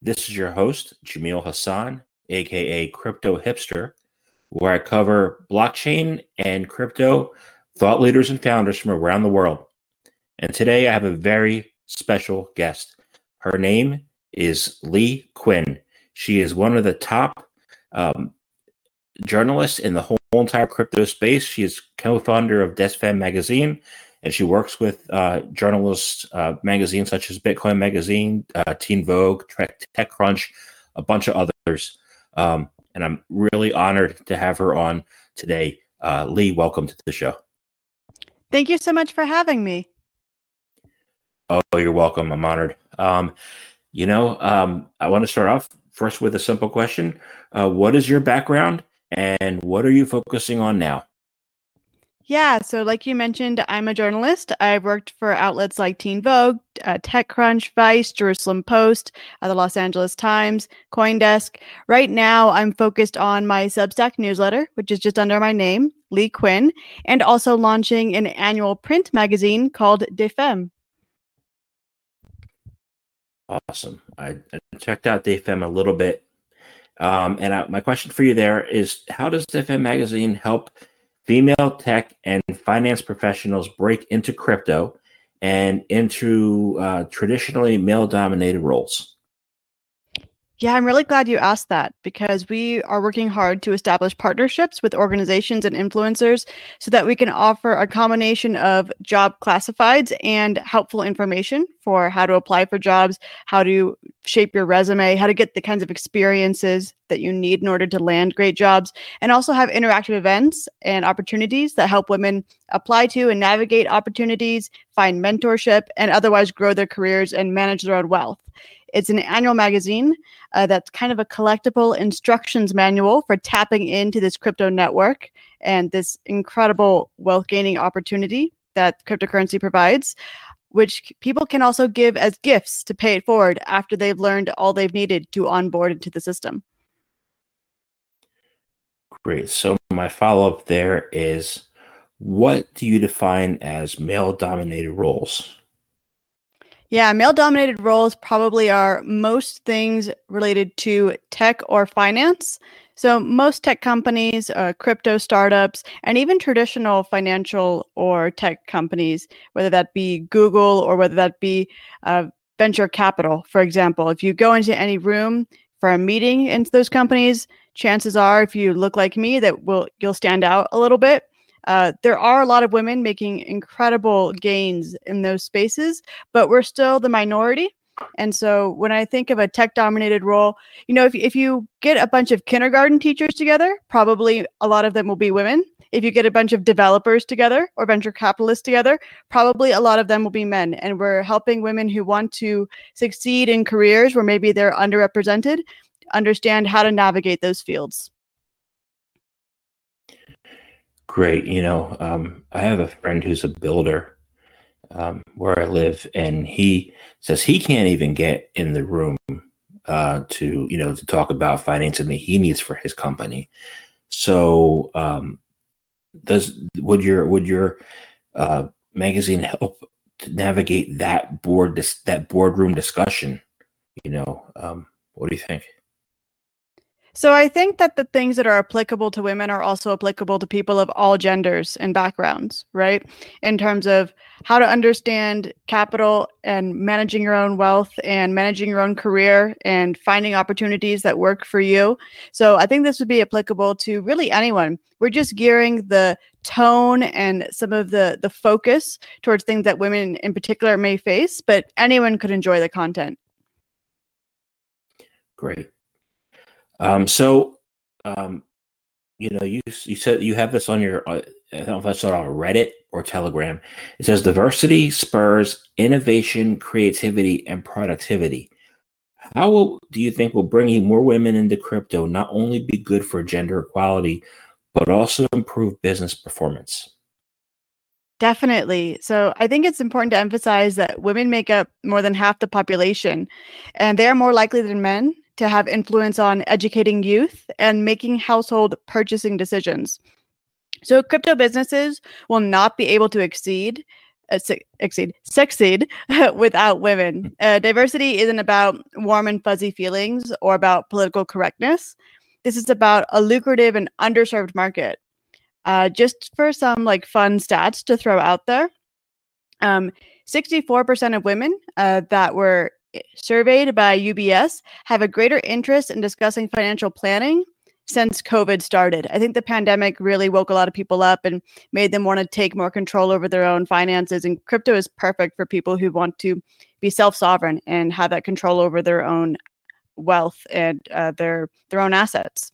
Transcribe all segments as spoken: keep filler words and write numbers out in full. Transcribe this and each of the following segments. This is your host, Jamil Hassan, aka Crypto Hipster, where I cover blockchain and crypto thought leaders and founders from around the world. And today I have a very special guest. Her name is Leigh Cuen. She is one of the top um, journalists in the whole, whole entire crypto space. She is co-founder of Des Femmes Magazine, and she works with uh, journalists, uh, magazines such as Bitcoin Magazine, uh, Teen Vogue, TechCrunch, a bunch of others. Um, and I'm really honored to have her on today. Uh, Leigh, welcome to the show. Thank you so much for having me. Oh, you're welcome. I'm honored. Um, you know, um, I want to start off first with a simple question. Uh, what is your background and what are you focusing on now? Yeah, so like you mentioned, I'm a journalist. I've worked for outlets like Teen Vogue, uh, TechCrunch, Vice, Jerusalem Post, uh, the Los Angeles Times, CoinDesk. Right now, I'm focused on my Substack newsletter, which is just under my name, Leigh Cuen, and also launching an annual print magazine called Des Femmes. Awesome. I, I checked out Des Femmes a little bit. Um, and I, my question for you there is, how does Des Femmes Magazine help female tech and finance professionals break into crypto and into uh, traditionally male-dominated roles? Yeah, I'm really glad you asked that, because we are working hard to establish partnerships with organizations and influencers so that we can offer a combination of job classifieds and helpful information for how to apply for jobs, how to shape your resume, how to get the kinds of experiences that you need in order to land great jobs, and also have interactive events and opportunities that help women apply to and navigate opportunities, find mentorship, and otherwise grow their careers and manage their own wealth. It's an annual magazine uh, that's kind of a collectible instructions manual for tapping into this crypto network and this incredible wealth-gaining opportunity that cryptocurrency provides, which people can also give as gifts to pay it forward after they've learned all they've needed to onboard into the system. Great. So my follow-up there is, what do you define as male-dominated roles? Yeah, male-dominated roles probably are most things related to tech or finance. So most tech companies, uh, crypto startups, and even traditional financial or tech companies, whether that be Google or whether that be uh, venture capital, for example. If you go into any room for a meeting into those companies, chances are, if you look like me, that will you'll stand out a little bit. Uh, there are a lot of women making incredible gains in those spaces, but we're still the minority. And so when I think of a tech-dominated role, you know, if if you get a bunch of kindergarten teachers together, probably a lot of them will be women. If you get a bunch of developers together or venture capitalists together, probably a lot of them will be men. And we're helping women who want to succeed in careers where maybe they're underrepresented understand how to navigate those fields. Great. You know, um, I have a friend who's a builder um, where I live, and he says he can't even get in the room uh, to, you know, to talk about financing that he needs for his company. So um, does would your would your uh, magazine help to navigate that board, dis- that boardroom discussion? You know, um, what do you think? So I think that the things that are applicable to women are also applicable to people of all genders and backgrounds, right? In terms of how to understand capital and managing your own wealth and managing your own career and finding opportunities that work for you. So I think this would be applicable to really anyone. We're just gearing the tone and some of the, the focus towards things that women in particular may face, but anyone could enjoy the content. Great. Um, so, um, you know, you you said you have this on your, uh, I don't know if that's not on Reddit or Telegram. It says diversity spurs innovation, creativity, and productivity. How will, do you think will bringing more women into crypto not only be good for gender equality, but also improve business performance? Definitely. So I think it's important to emphasize that women make up more than half the population, and they are more likely than men to have influence on educating youth and making household purchasing decisions. So crypto businesses will not be able to exceed Uh, su- exceed, succeed without women. Uh, diversity isn't about warm and fuzzy feelings or about political correctness. This is about a lucrative and underserved market. Uh, just for some like fun stats to throw out there, um, sixty-four percent of women uh, that were surveyed by U B S have a greater interest in discussing financial planning since COVID started. I think the pandemic really woke a lot of people up and made them want to take more control over their own finances. And crypto is perfect for people who want to be self-sovereign and have that control over their own wealth and uh, their, their own assets.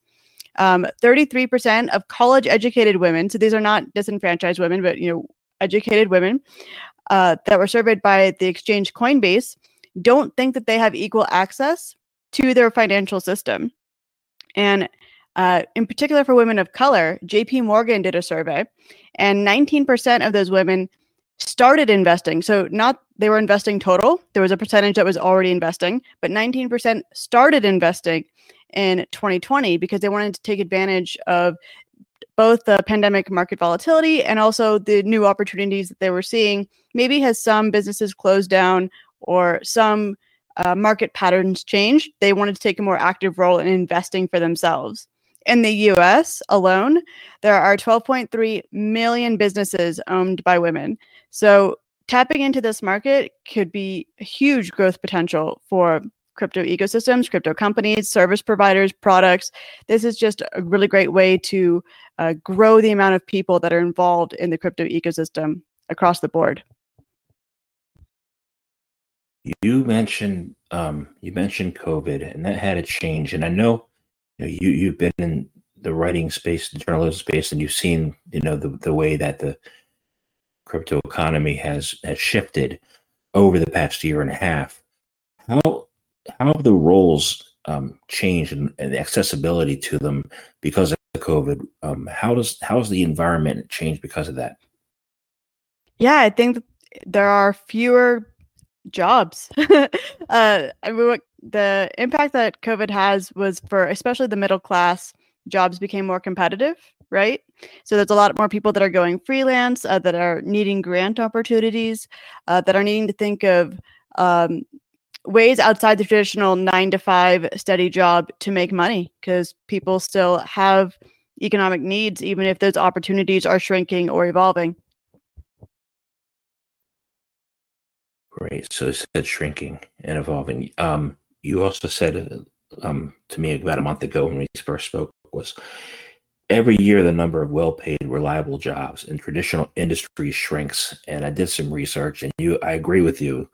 Um, thirty-three percent of college-educated women, so these are not disenfranchised women, but you know, educated women uh, that were surveyed by the exchange Coinbase, don't think that they have equal access to their financial system. And Uh, in particular for women of color, J P Morgan did a survey, and nineteen percent of those women started investing. So not they were investing total. There was a percentage that was already investing, but nineteen percent started investing in twenty twenty because they wanted to take advantage of both the pandemic market volatility and also the new opportunities that they were seeing. Maybe as some businesses closed down or some uh, market patterns changed, they wanted to take a more active role in investing for themselves. In the U S alone, there are twelve point three million businesses owned by women. So tapping into this market could be a huge growth potential for crypto ecosystems, crypto companies, service providers, products. This is just a really great way to uh, grow the amount of people that are involved in the crypto ecosystem across the board. You mentioned um, you mentioned COVID, and that had a change. And I know You, know, you you've been in the writing space, the journalism space, and you've seen you know the, the way that the crypto economy has, has shifted over the past year and a half. How how have the roles um, changed and, and the accessibility to them because of COVID? Um, how does how has the environment changed because of that? Yeah, I think there are fewer jobs. uh, I mean, what, the impact that COVID has was for especially the middle class, jobs became more competitive, right? So there's a lot more people that are going freelance, uh, that are needing grant opportunities, uh, that are needing to think of um, ways outside the traditional nine to five steady job to make money, because people still have economic needs, even if those opportunities are shrinking or evolving. Great. So it said shrinking and evolving. Um, you also said um, to me about a month ago when we first spoke was every year the number of well-paid, reliable jobs in traditional industries shrinks. And I did some research, and you, I agree with you.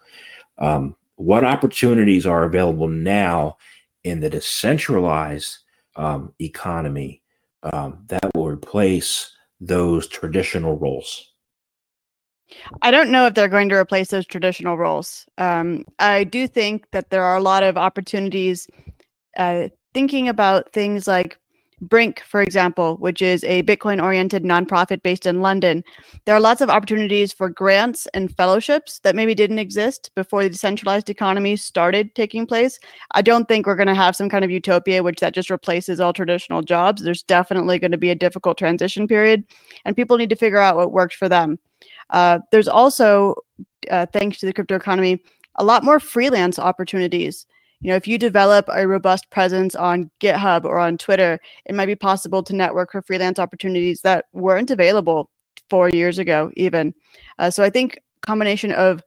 Um, what opportunities are available now in the decentralized um, economy um, that will replace those traditional roles? I don't know if they're going to replace those traditional roles. Um, I do think that there are a lot of opportunities uh, thinking about things like Brink, for example, which is a Bitcoin-oriented nonprofit based in London. There are lots of opportunities for grants and fellowships that maybe didn't exist before the decentralized economy started taking place. I don't think we're going to have some kind of utopia, which that just replaces all traditional jobs. There's definitely going to be a difficult transition period, and people need to figure out what worked for them. Uh, there's also, uh, thanks to the crypto economy, a lot more freelance opportunities. You know, if you develop a robust presence on GitHub or on Twitter, it might be possible to network for freelance opportunities that weren't available four years ago, even. Uh, so I think a combination of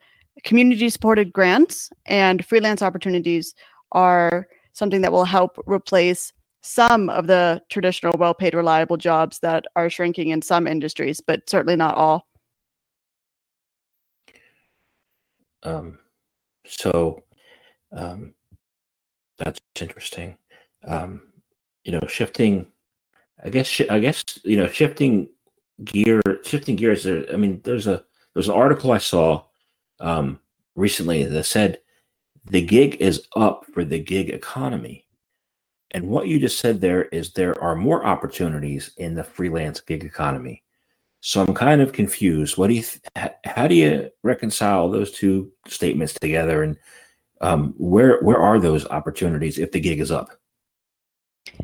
community-supported grants and freelance opportunities are something that will help replace some of the traditional, well-paid, reliable jobs that are shrinking in some industries, but certainly not all. Um, so, um, that's interesting. Um, you know, shifting, I guess, sh- I guess, you know, shifting gear, shifting gears. There, I mean, there's a, there's an article I saw, um, recently that said the gig is up for the gig economy. And what you just said there is there are more opportunities in the freelance gig economy. So I'm kind of confused. What do you, how do you reconcile those two statements together? And um, where where are those opportunities if the gig is up?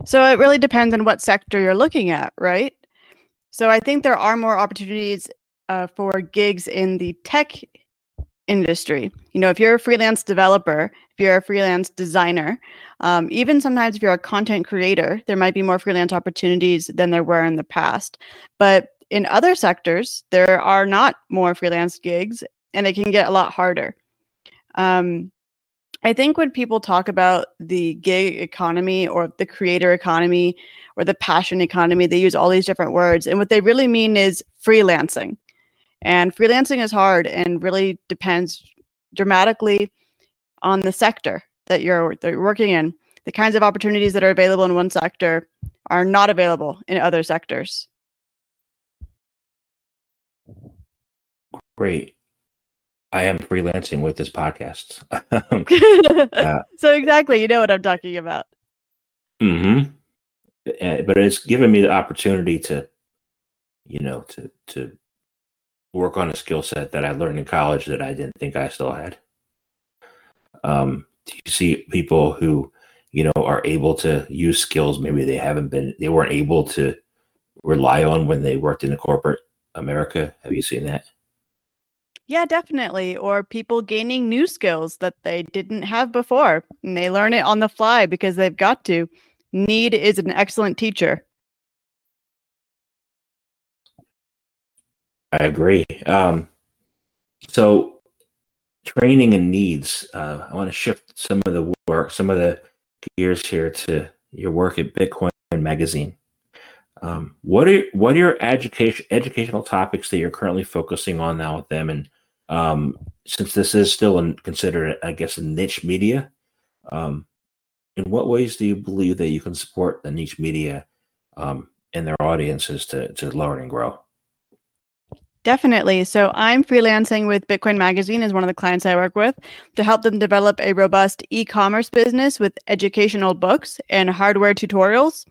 So it really depends on what sector you're looking at, right? So I think there are more opportunities uh, for gigs in the tech industry. You know, if you're a freelance developer, if you're a freelance designer, um, even sometimes if you're a content creator, there might be more freelance opportunities than there were in the past. But in other sectors, there are not more freelance gigs, and it can get a lot harder. Um, I think when people talk about the gig economy or the creator economy or the passion economy, they use all these different words. And what they really mean is freelancing. And freelancing is hard and really depends dramatically on the sector that you're, that you're working in. The kinds of opportunities that are available in one sector are not available in other sectors. Great. I am freelancing with this podcast. uh, so exactly. You know what I'm talking about. Mm-hmm. But it's given me the opportunity to, you know, to, to work on a skill set that I learned in college that I didn't think I still had. Um, you see people who, you know, are able to use skills maybe they haven't been, they weren't able to rely on when they worked in the corporate America. Have you seen that? Yeah, definitely. Or people gaining new skills that they didn't have before, and they learn it on the fly because they've got to. Need is an excellent teacher. I agree. Um, so training and needs, uh, I want to shift some of the work, some of the gears here to your work at Bitcoin Magazine. Um, what are, what are your education, educational topics that you're currently focusing on now with them? And Um, since this is still in, considered, I guess, a niche media, um, in what ways do you believe that you can support the niche media um, and their audiences to, to learn and grow? Definitely. So I'm freelancing with Bitcoin Magazine as one of the clients I work with to help them develop a robust e-commerce business with educational books and hardware tutorials.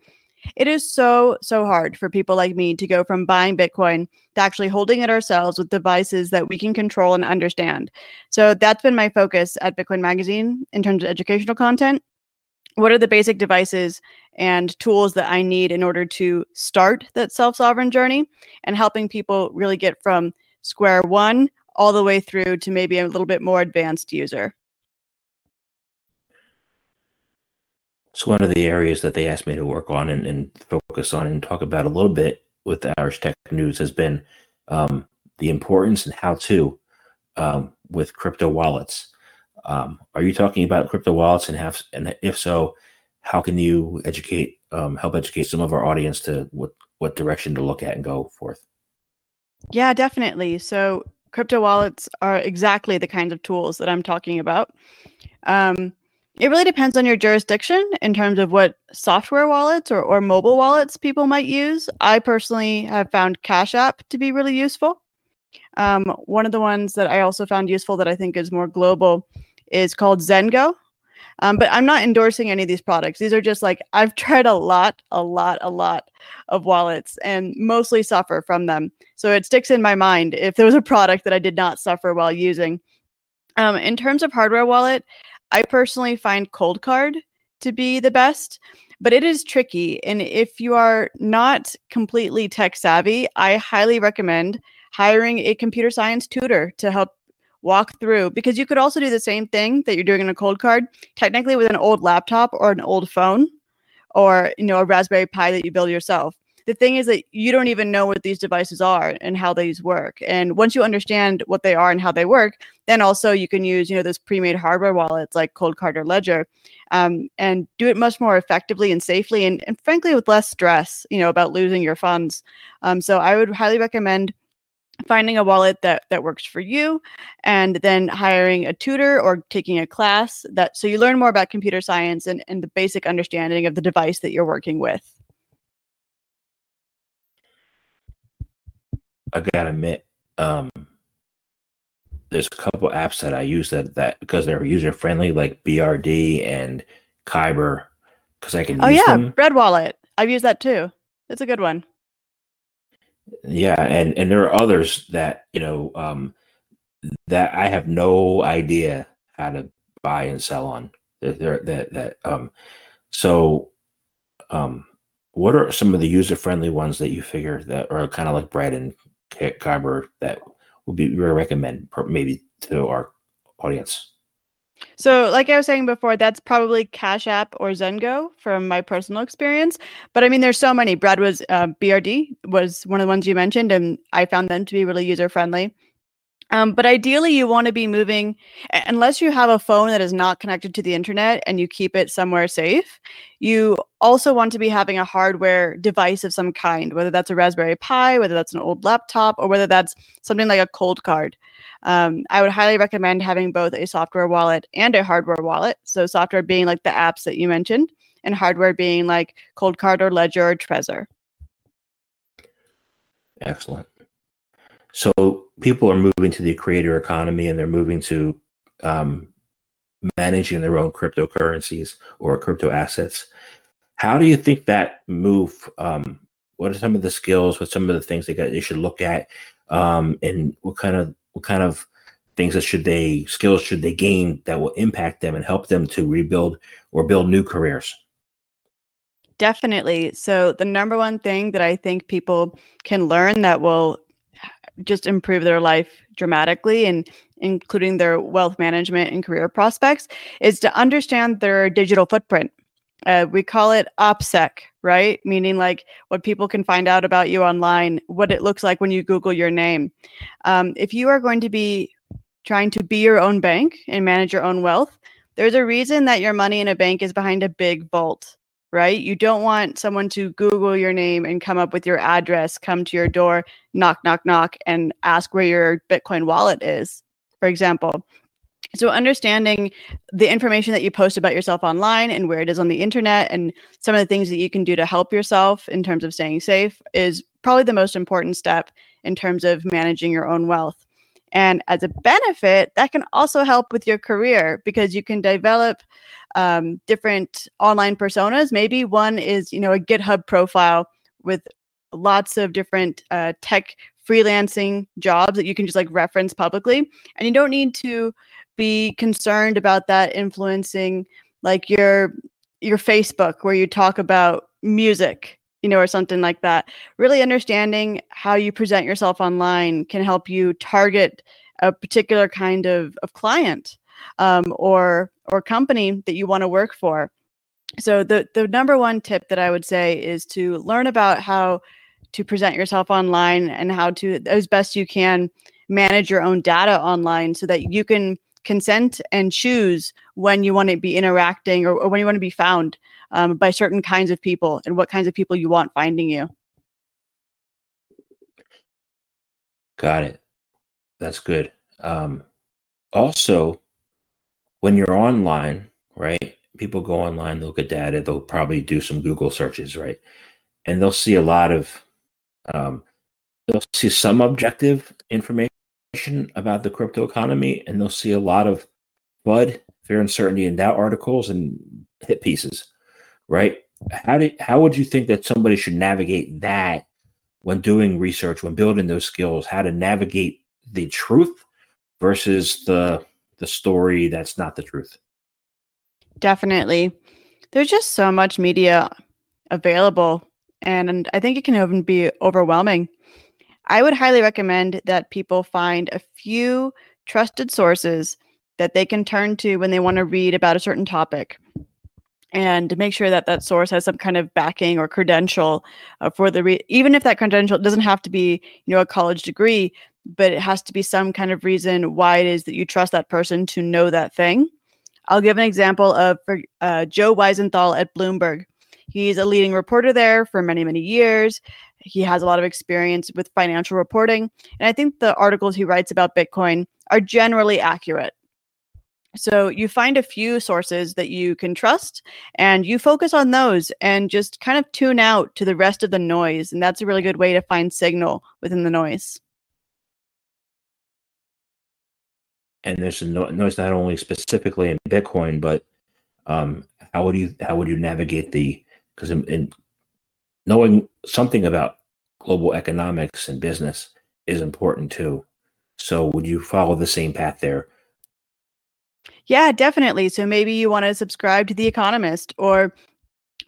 It is so, so hard for people like me to go from buying Bitcoin to actually holding it ourselves with devices that we can control and understand. So that's been my focus at Bitcoin Magazine in terms of educational content. What are the basic devices and tools that I need in order to start that self-sovereign journey, and helping people really get from square one all the way through to maybe a little bit more advanced user? It's one of the areas that they asked me to work on and, and focus on and talk about a little bit with the Irish Tech News has been um, the importance and how to um, with crypto wallets. Um, are you talking about crypto wallets, and have, and if so, how can you educate, um, help educate some of our audience to what, what direction to look at and go forth? Yeah, definitely. So crypto wallets are exactly the kinds of tools that I'm talking about. Um, It really depends on your jurisdiction in terms of what software wallets or, or mobile wallets people might use. I personally have found Cash App to be really useful. Um, one of the ones that I also found useful that I think is more global is called Zengo. Um, but I'm not endorsing any of these products. These are just like, I've tried a lot, a lot, a lot of wallets and mostly suffer from them. So it sticks in my mind if there was a product that I did not suffer while using. Um, in terms of hardware wallet, I personally find ColdCard to be the best, but it is tricky. And if you are not completely tech savvy, I highly recommend hiring a computer science tutor to help walk through, because you could also do the same thing that you're doing in a ColdCard, technically with an old laptop or an old phone or, you know, a Raspberry Pi that you build yourself. The thing is that you don't even know what these devices are and how these work. And once you understand what they are and how they work, then also you can use, you know, those pre-made hardware wallets like ColdCard or Ledger, um, and do it much more effectively and safely, and, and frankly with less stress, you know, about losing your funds. Um, so I would highly recommend finding a wallet that that works for you, and then hiring a tutor or taking a class that so you learn more about computer science and, and the basic understanding of the device that you're working with. I gotta admit, um, there's a couple apps that I use that, that because they're user friendly, like B R D and Kyber, because I can. Oh use yeah, them. Bread Wallet. I've used that too. It's a good one. Yeah, and, and there are others that you know um, that I have no idea how to buy and sell on. That that that um, so um, what are some of the user friendly ones that you figure that are kind of like Bread and Kyber that would be recommend maybe to our audience? So like I was saying before, that's probably Cash App or Zengo from my personal experience. But I mean, there's so many. Brad was, uh, B R D was one of the ones you mentioned, and I found them to be really user-friendly. Um, but ideally, you want to be moving, unless you have a phone that is not connected to the internet and you keep it somewhere safe, you also want to be having a hardware device of some kind, whether that's a Raspberry Pi, whether that's an old laptop, or whether that's something like a ColdCard. Um, I would highly recommend having both a software wallet and a hardware wallet. So software being like the apps that you mentioned, and hardware being like ColdCard or Ledger or Trezor. Excellent. So people are moving to the creator economy, and they're moving to um, managing their own cryptocurrencies or crypto assets. How do you think that move? Um, what are some of the skills? What some of the things they got? They should look at, um, and what kind of what kind of things that should they skills should they gain that will impact them and help them to rebuild or build new careers? Definitely. So the number one thing that I think people can learn that will just improve their life dramatically, and including their wealth management and career prospects, is to understand their digital footprint. Uh, we call it OPSEC, right? Meaning like what people can find out about you online, what it looks like when you Google your name. Um, if you are going to be trying to be your own bank and manage your own wealth, there's a reason that your money in a bank is behind a big vault. Right? You don't want someone to Google your name and come up with your address, come to your door, knock, knock, knock, and ask where your Bitcoin wallet is, for example. So understanding the information that you post about yourself online and where it is on the internet, and some of the things that you can do to help yourself in terms of staying safe, is probably the most important step in terms of managing your own wealth. And as a benefit, that can also help with your career, because you can develop um, different online personas. Maybe one is, you know, a GitHub profile with lots of different uh, tech freelancing jobs that you can just like reference publicly. And you don't need to be concerned about that influencing like your your Facebook, where you talk about music, you know, or something like that. Really understanding how you present yourself online can help you target a particular kind of, of client um, or or company that you want to work for. So the, the number one tip that I would say is to learn about how to present yourself online, and how to, as best you can, manage your own data online, so that you can consent and choose when you want to be interacting, or, or when you want to be found Um, by certain kinds of people, and what kinds of people you want finding you. Got it. That's good. Um, also, when you're online, right, people go online, they'll get data, they'll probably do some Google searches, right? And they'll see a lot of, um, they'll see some objective information about the crypto economy, and they'll see a lot of F U D, fear, uncertainty, and doubt articles and hit pieces. Right? How do how would you think that somebody should navigate that when doing research, when building those skills? How to navigate the truth versus the the story that's not the truth? Definitely, there's just so much media available, and, and I think it can even be overwhelming. I would highly recommend that people find a few trusted sources that they can turn to when they want to read about a certain topic, and to make sure that that source has some kind of backing or credential uh, for the re- even if that credential doesn't have to be, you know, a college degree, but it has to be some kind of reason why it is that you trust that person to know that thing. I'll give an example of uh, Joe Weisenthal at Bloomberg. He's a leading reporter there for many, many years. He has a lot of experience with financial reporting, and I think the articles he writes about Bitcoin are generally accurate. So you find a few sources that you can trust, and you focus on those, and just kind of tune out to the rest of the noise. And that's a really good way to find signal within the noise. And there's no, no, it's not only specifically in Bitcoin, but um, how would you how would you navigate the because in, in knowing something about global economics and business is important too. So would you follow the same path there? Yeah, definitely. So maybe you want to subscribe to The Economist, or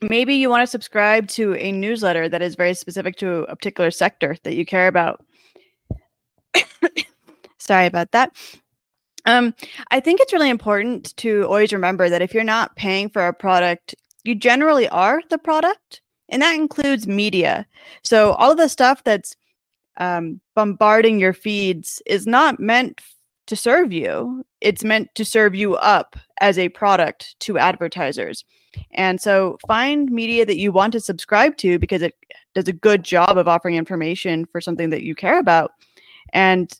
maybe you want to subscribe to a newsletter that is very specific to a particular sector that you care about. Sorry about that. Um, I think it's really important to always remember that if you're not paying for a product, you generally are the product, and that includes media. So all of the stuff that's um, bombarding your feeds is not meant to serve you. It's meant to serve you up as a product to advertisers. And so find media that you want to subscribe to because it does a good job of offering information for something that you care about, and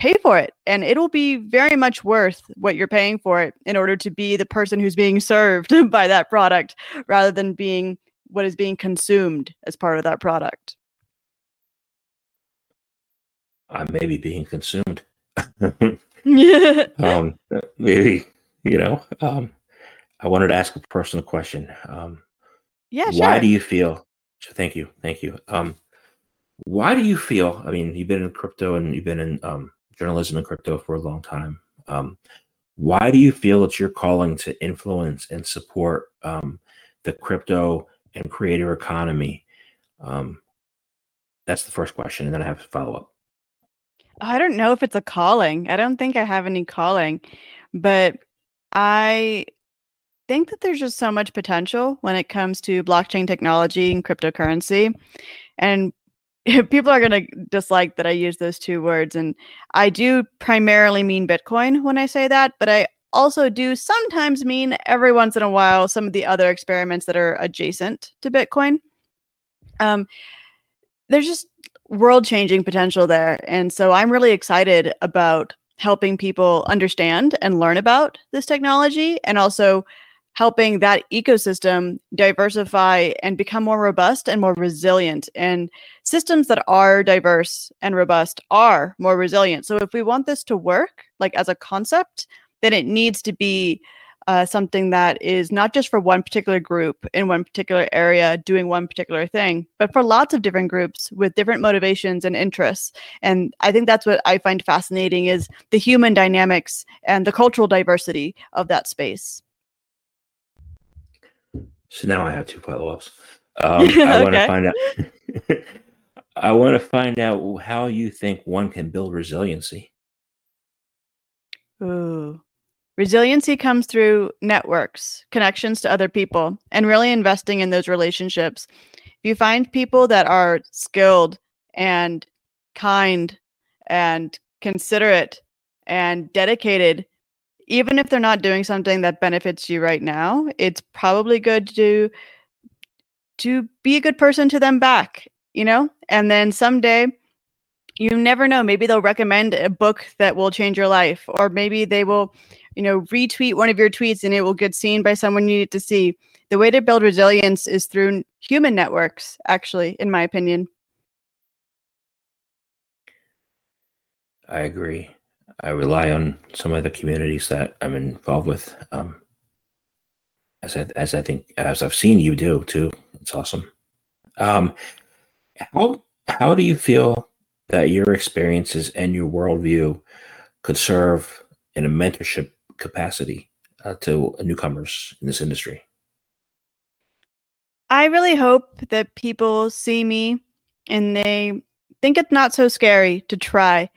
pay for it. And it'll be very much worth what you're paying for it in order to be the person who's being served by that product rather than being what is being consumed as part of that product. I may be being consumed. um, maybe, you know, um, I wanted to ask a personal question. Um, yeah, sure. Why do you feel, thank you, thank you. Um, why do you feel, I mean, you've been in crypto and you've been in um, journalism and crypto for a long time. Um, why do you feel that you're calling to influence and support um, the crypto and creator economy? Um, that's the first question. And then I have to follow up. I don't know if it's a calling. I don't think I have any calling, but I think that there's just so much potential when it comes to blockchain technology and cryptocurrency. And people are going to dislike that I use those two words. And I do primarily mean Bitcoin when I say that, but I also do sometimes mean every once in a while some of the other experiments that are adjacent to Bitcoin. Um, there's just world-changing potential there. And so I'm really excited about helping people understand and learn about this technology, and also helping that ecosystem diversify and become more robust and more resilient. And systems that are diverse and robust are more resilient. So if we want this to work, like as a concept, then it needs to be uh, something that is not just for one particular group in one particular area doing one particular thing, but for lots of different groups with different motivations and interests. And I think that's what I find fascinating, is the human dynamics and the cultural diversity of that space. So now I have two follow-ups. Um, okay. I want to find out. I want to find out how you think one can build resiliency. Ooh. Resiliency comes through networks, connections to other people, and really investing in those relationships. If you find people that are skilled and kind and considerate and dedicated, even if they're not doing something that benefits you right now, it's probably good to to be a good person to them back, you know? And then someday, you never know, maybe they'll recommend a book that will change your life, or maybe they will, you know, retweet one of your tweets and it will get seen by someone you need to see. The way to build resilience is through human networks, actually, in my opinion. I agree. I rely on some of the communities that I'm involved with. Um, as I, as I think, as I've seen you do too. It's awesome. Um, how, how do you feel that your experiences and your worldview could serve in a mentorship capacity uh, to newcomers in this industry? I really hope that people see me and they think it's not so scary to try.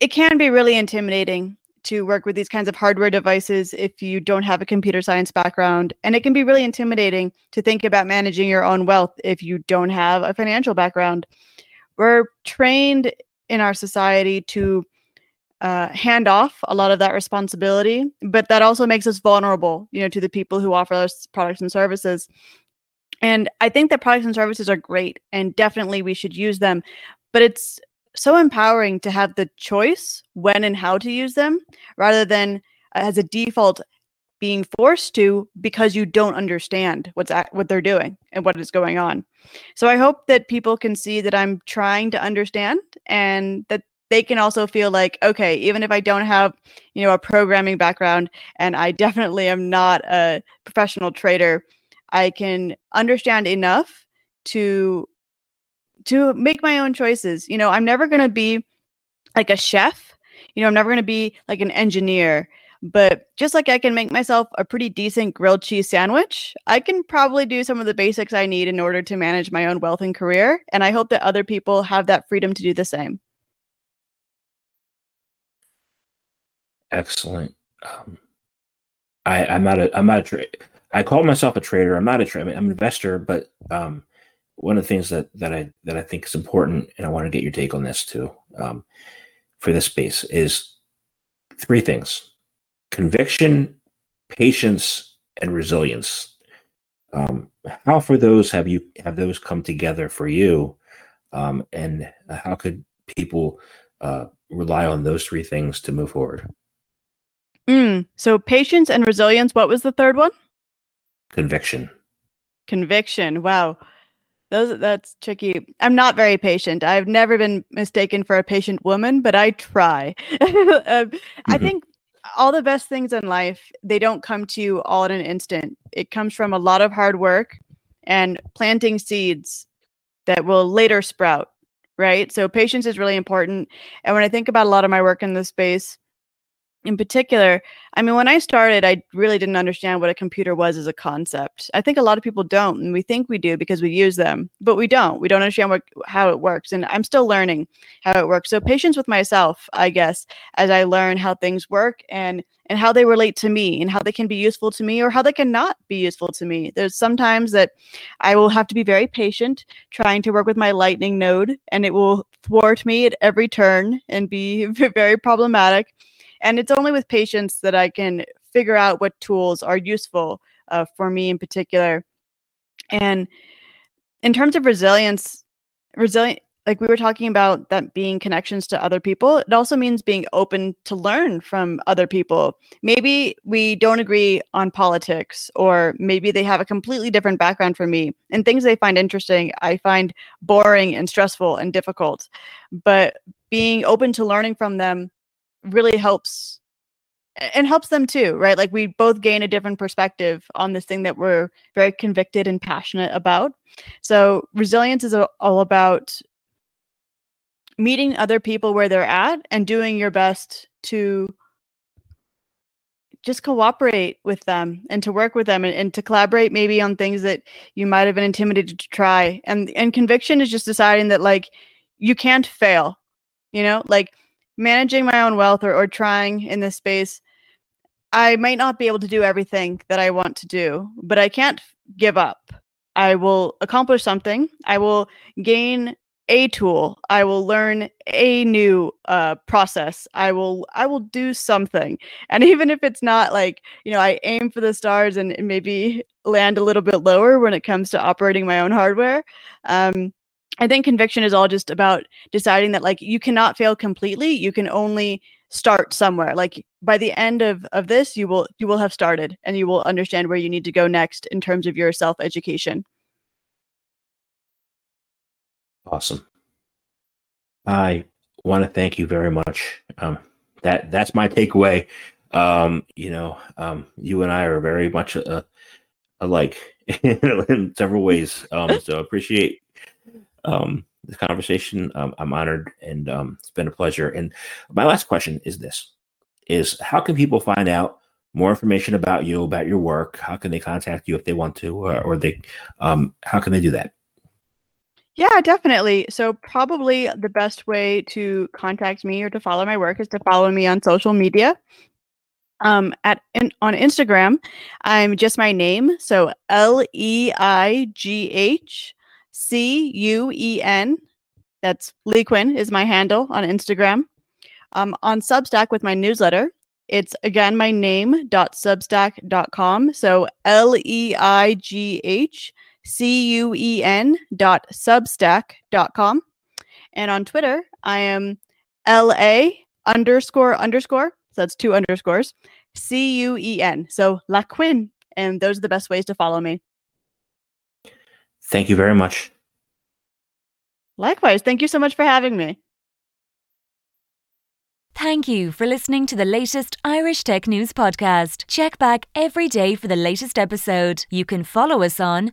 It can be really intimidating to work with these kinds of hardware devices if you don't have a computer science background. And it can be really intimidating to think about managing your own wealth if you don't have a financial background. We're trained in our society to uh, hand off a lot of that responsibility, but that also makes us vulnerable, you know, to the people who offer us products and services. And I think that products and services are great, and definitely we should use them, but it's so empowering to have the choice when and how to use them, rather than as a default being forced to because you don't understand what's at, what they're doing and what is going on. So I hope that people can see that I'm trying to understand, and that they can also feel like, okay, even if I don't have, you know, a programming background, and I definitely am not a professional trader, I can understand enough to to make my own choices. You know, I'm never going to be like a chef. You know, I'm never going to be like an engineer. But just like I can make myself a pretty decent grilled cheese sandwich, I can probably do some of the basics I need in order to manage my own wealth and career. And I hope that other people have that freedom to do the same. Excellent. Um, I, I'm not a, I'm not a trader. I call myself a trader. I'm not a trader. I mean, I'm an investor, but um, one of the things that, that I, that I think is important, and I want to get your take on this too, um, for this space, is three things: conviction, patience, and resilience. Um, how for those have you, have those come together for you? Um, and how could people uh, rely on those three things to move forward? Mm, so patience and resilience. What was the third one? Conviction. Conviction. Wow. Those, that's tricky. I'm not very patient. I've never been mistaken for a patient woman, but I try. um, mm-hmm. I think all the best things in life, they don't come to you all in an instant. It comes from a lot of hard work and planting seeds that will later sprout, right? So patience is really important. And when I think about a lot of my work in this space, in particular, I mean, when I started, I really didn't understand what a computer was as a concept. I think a lot of people don't, and we think we do because we use them, but we don't. We don't understand what, how it works, and I'm still learning how it works. So patience with myself, I guess, as I learn how things work and and how they relate to me and how they can be useful to me or how they cannot be useful to me. There's sometimes that I will have to be very patient trying to work with my Lightning node, and it will thwart me at every turn and be very problematic. And it's only with patience that I can figure out what tools are useful uh, for me in particular. And in terms of resilience, resilient, like we were talking about, that being connections to other people, it also means being open to learn from other people. Maybe we don't agree on politics, or maybe they have a completely different background from me, and things they find interesting, I find boring and stressful and difficult. But being open to learning from them really helps, and helps them too, right? Like we both gain a different perspective on this thing that we're very convicted and passionate about. So resilience is all about meeting other people where they're at and doing your best to just cooperate with them and to work with them and, and to collaborate maybe on things that you might have been intimidated to try. And and conviction is just deciding that like you can't fail, you know, like managing my own wealth or, or trying in this space, I might not be able to do everything that I want to do, but I can't give up. I will accomplish something. I will gain a tool. I will learn a new uh, process. I will I will do something. And even if it's not like, you know, I aim for the stars and maybe land a little bit lower when it comes to operating my own hardware, um, I think conviction is all just about deciding that like you cannot fail completely. You can only start somewhere. Like by the end of, of this, you will you will have started and you will understand where you need to go next in terms of your self-education. Awesome. I want to thank you very much. Um, that that's my takeaway. Um, you know, um, you and I are very much uh, alike in several ways. Um, so appreciate um this conversation. um, I'm honored, and um it's been a pleasure. And my last question is this: is how can people find out more information about you, about your work? How can they contact you if they want to, or, or they um how can they do that? Yeah, definitely. So probably the best way to contact me or to follow my work is to follow me on social media. Um, at in, on Instagram, I'm just my name, so L E I G H C U E N. That's Leigh Cuen is my handle on Instagram. Um, on Substack with my newsletter, it's again my name dot substack dot com. So L E I G H C U E N dot substack dot com. And on Twitter, I am L A underscore underscore. So that's two underscores. C U E N. So La Cuen. And those are the best ways to follow me. Thank you very much. Likewise. Thank you so much for having me. Thank you for listening to the latest Irish Tech News podcast. Check back every day for the latest episode. You can follow us on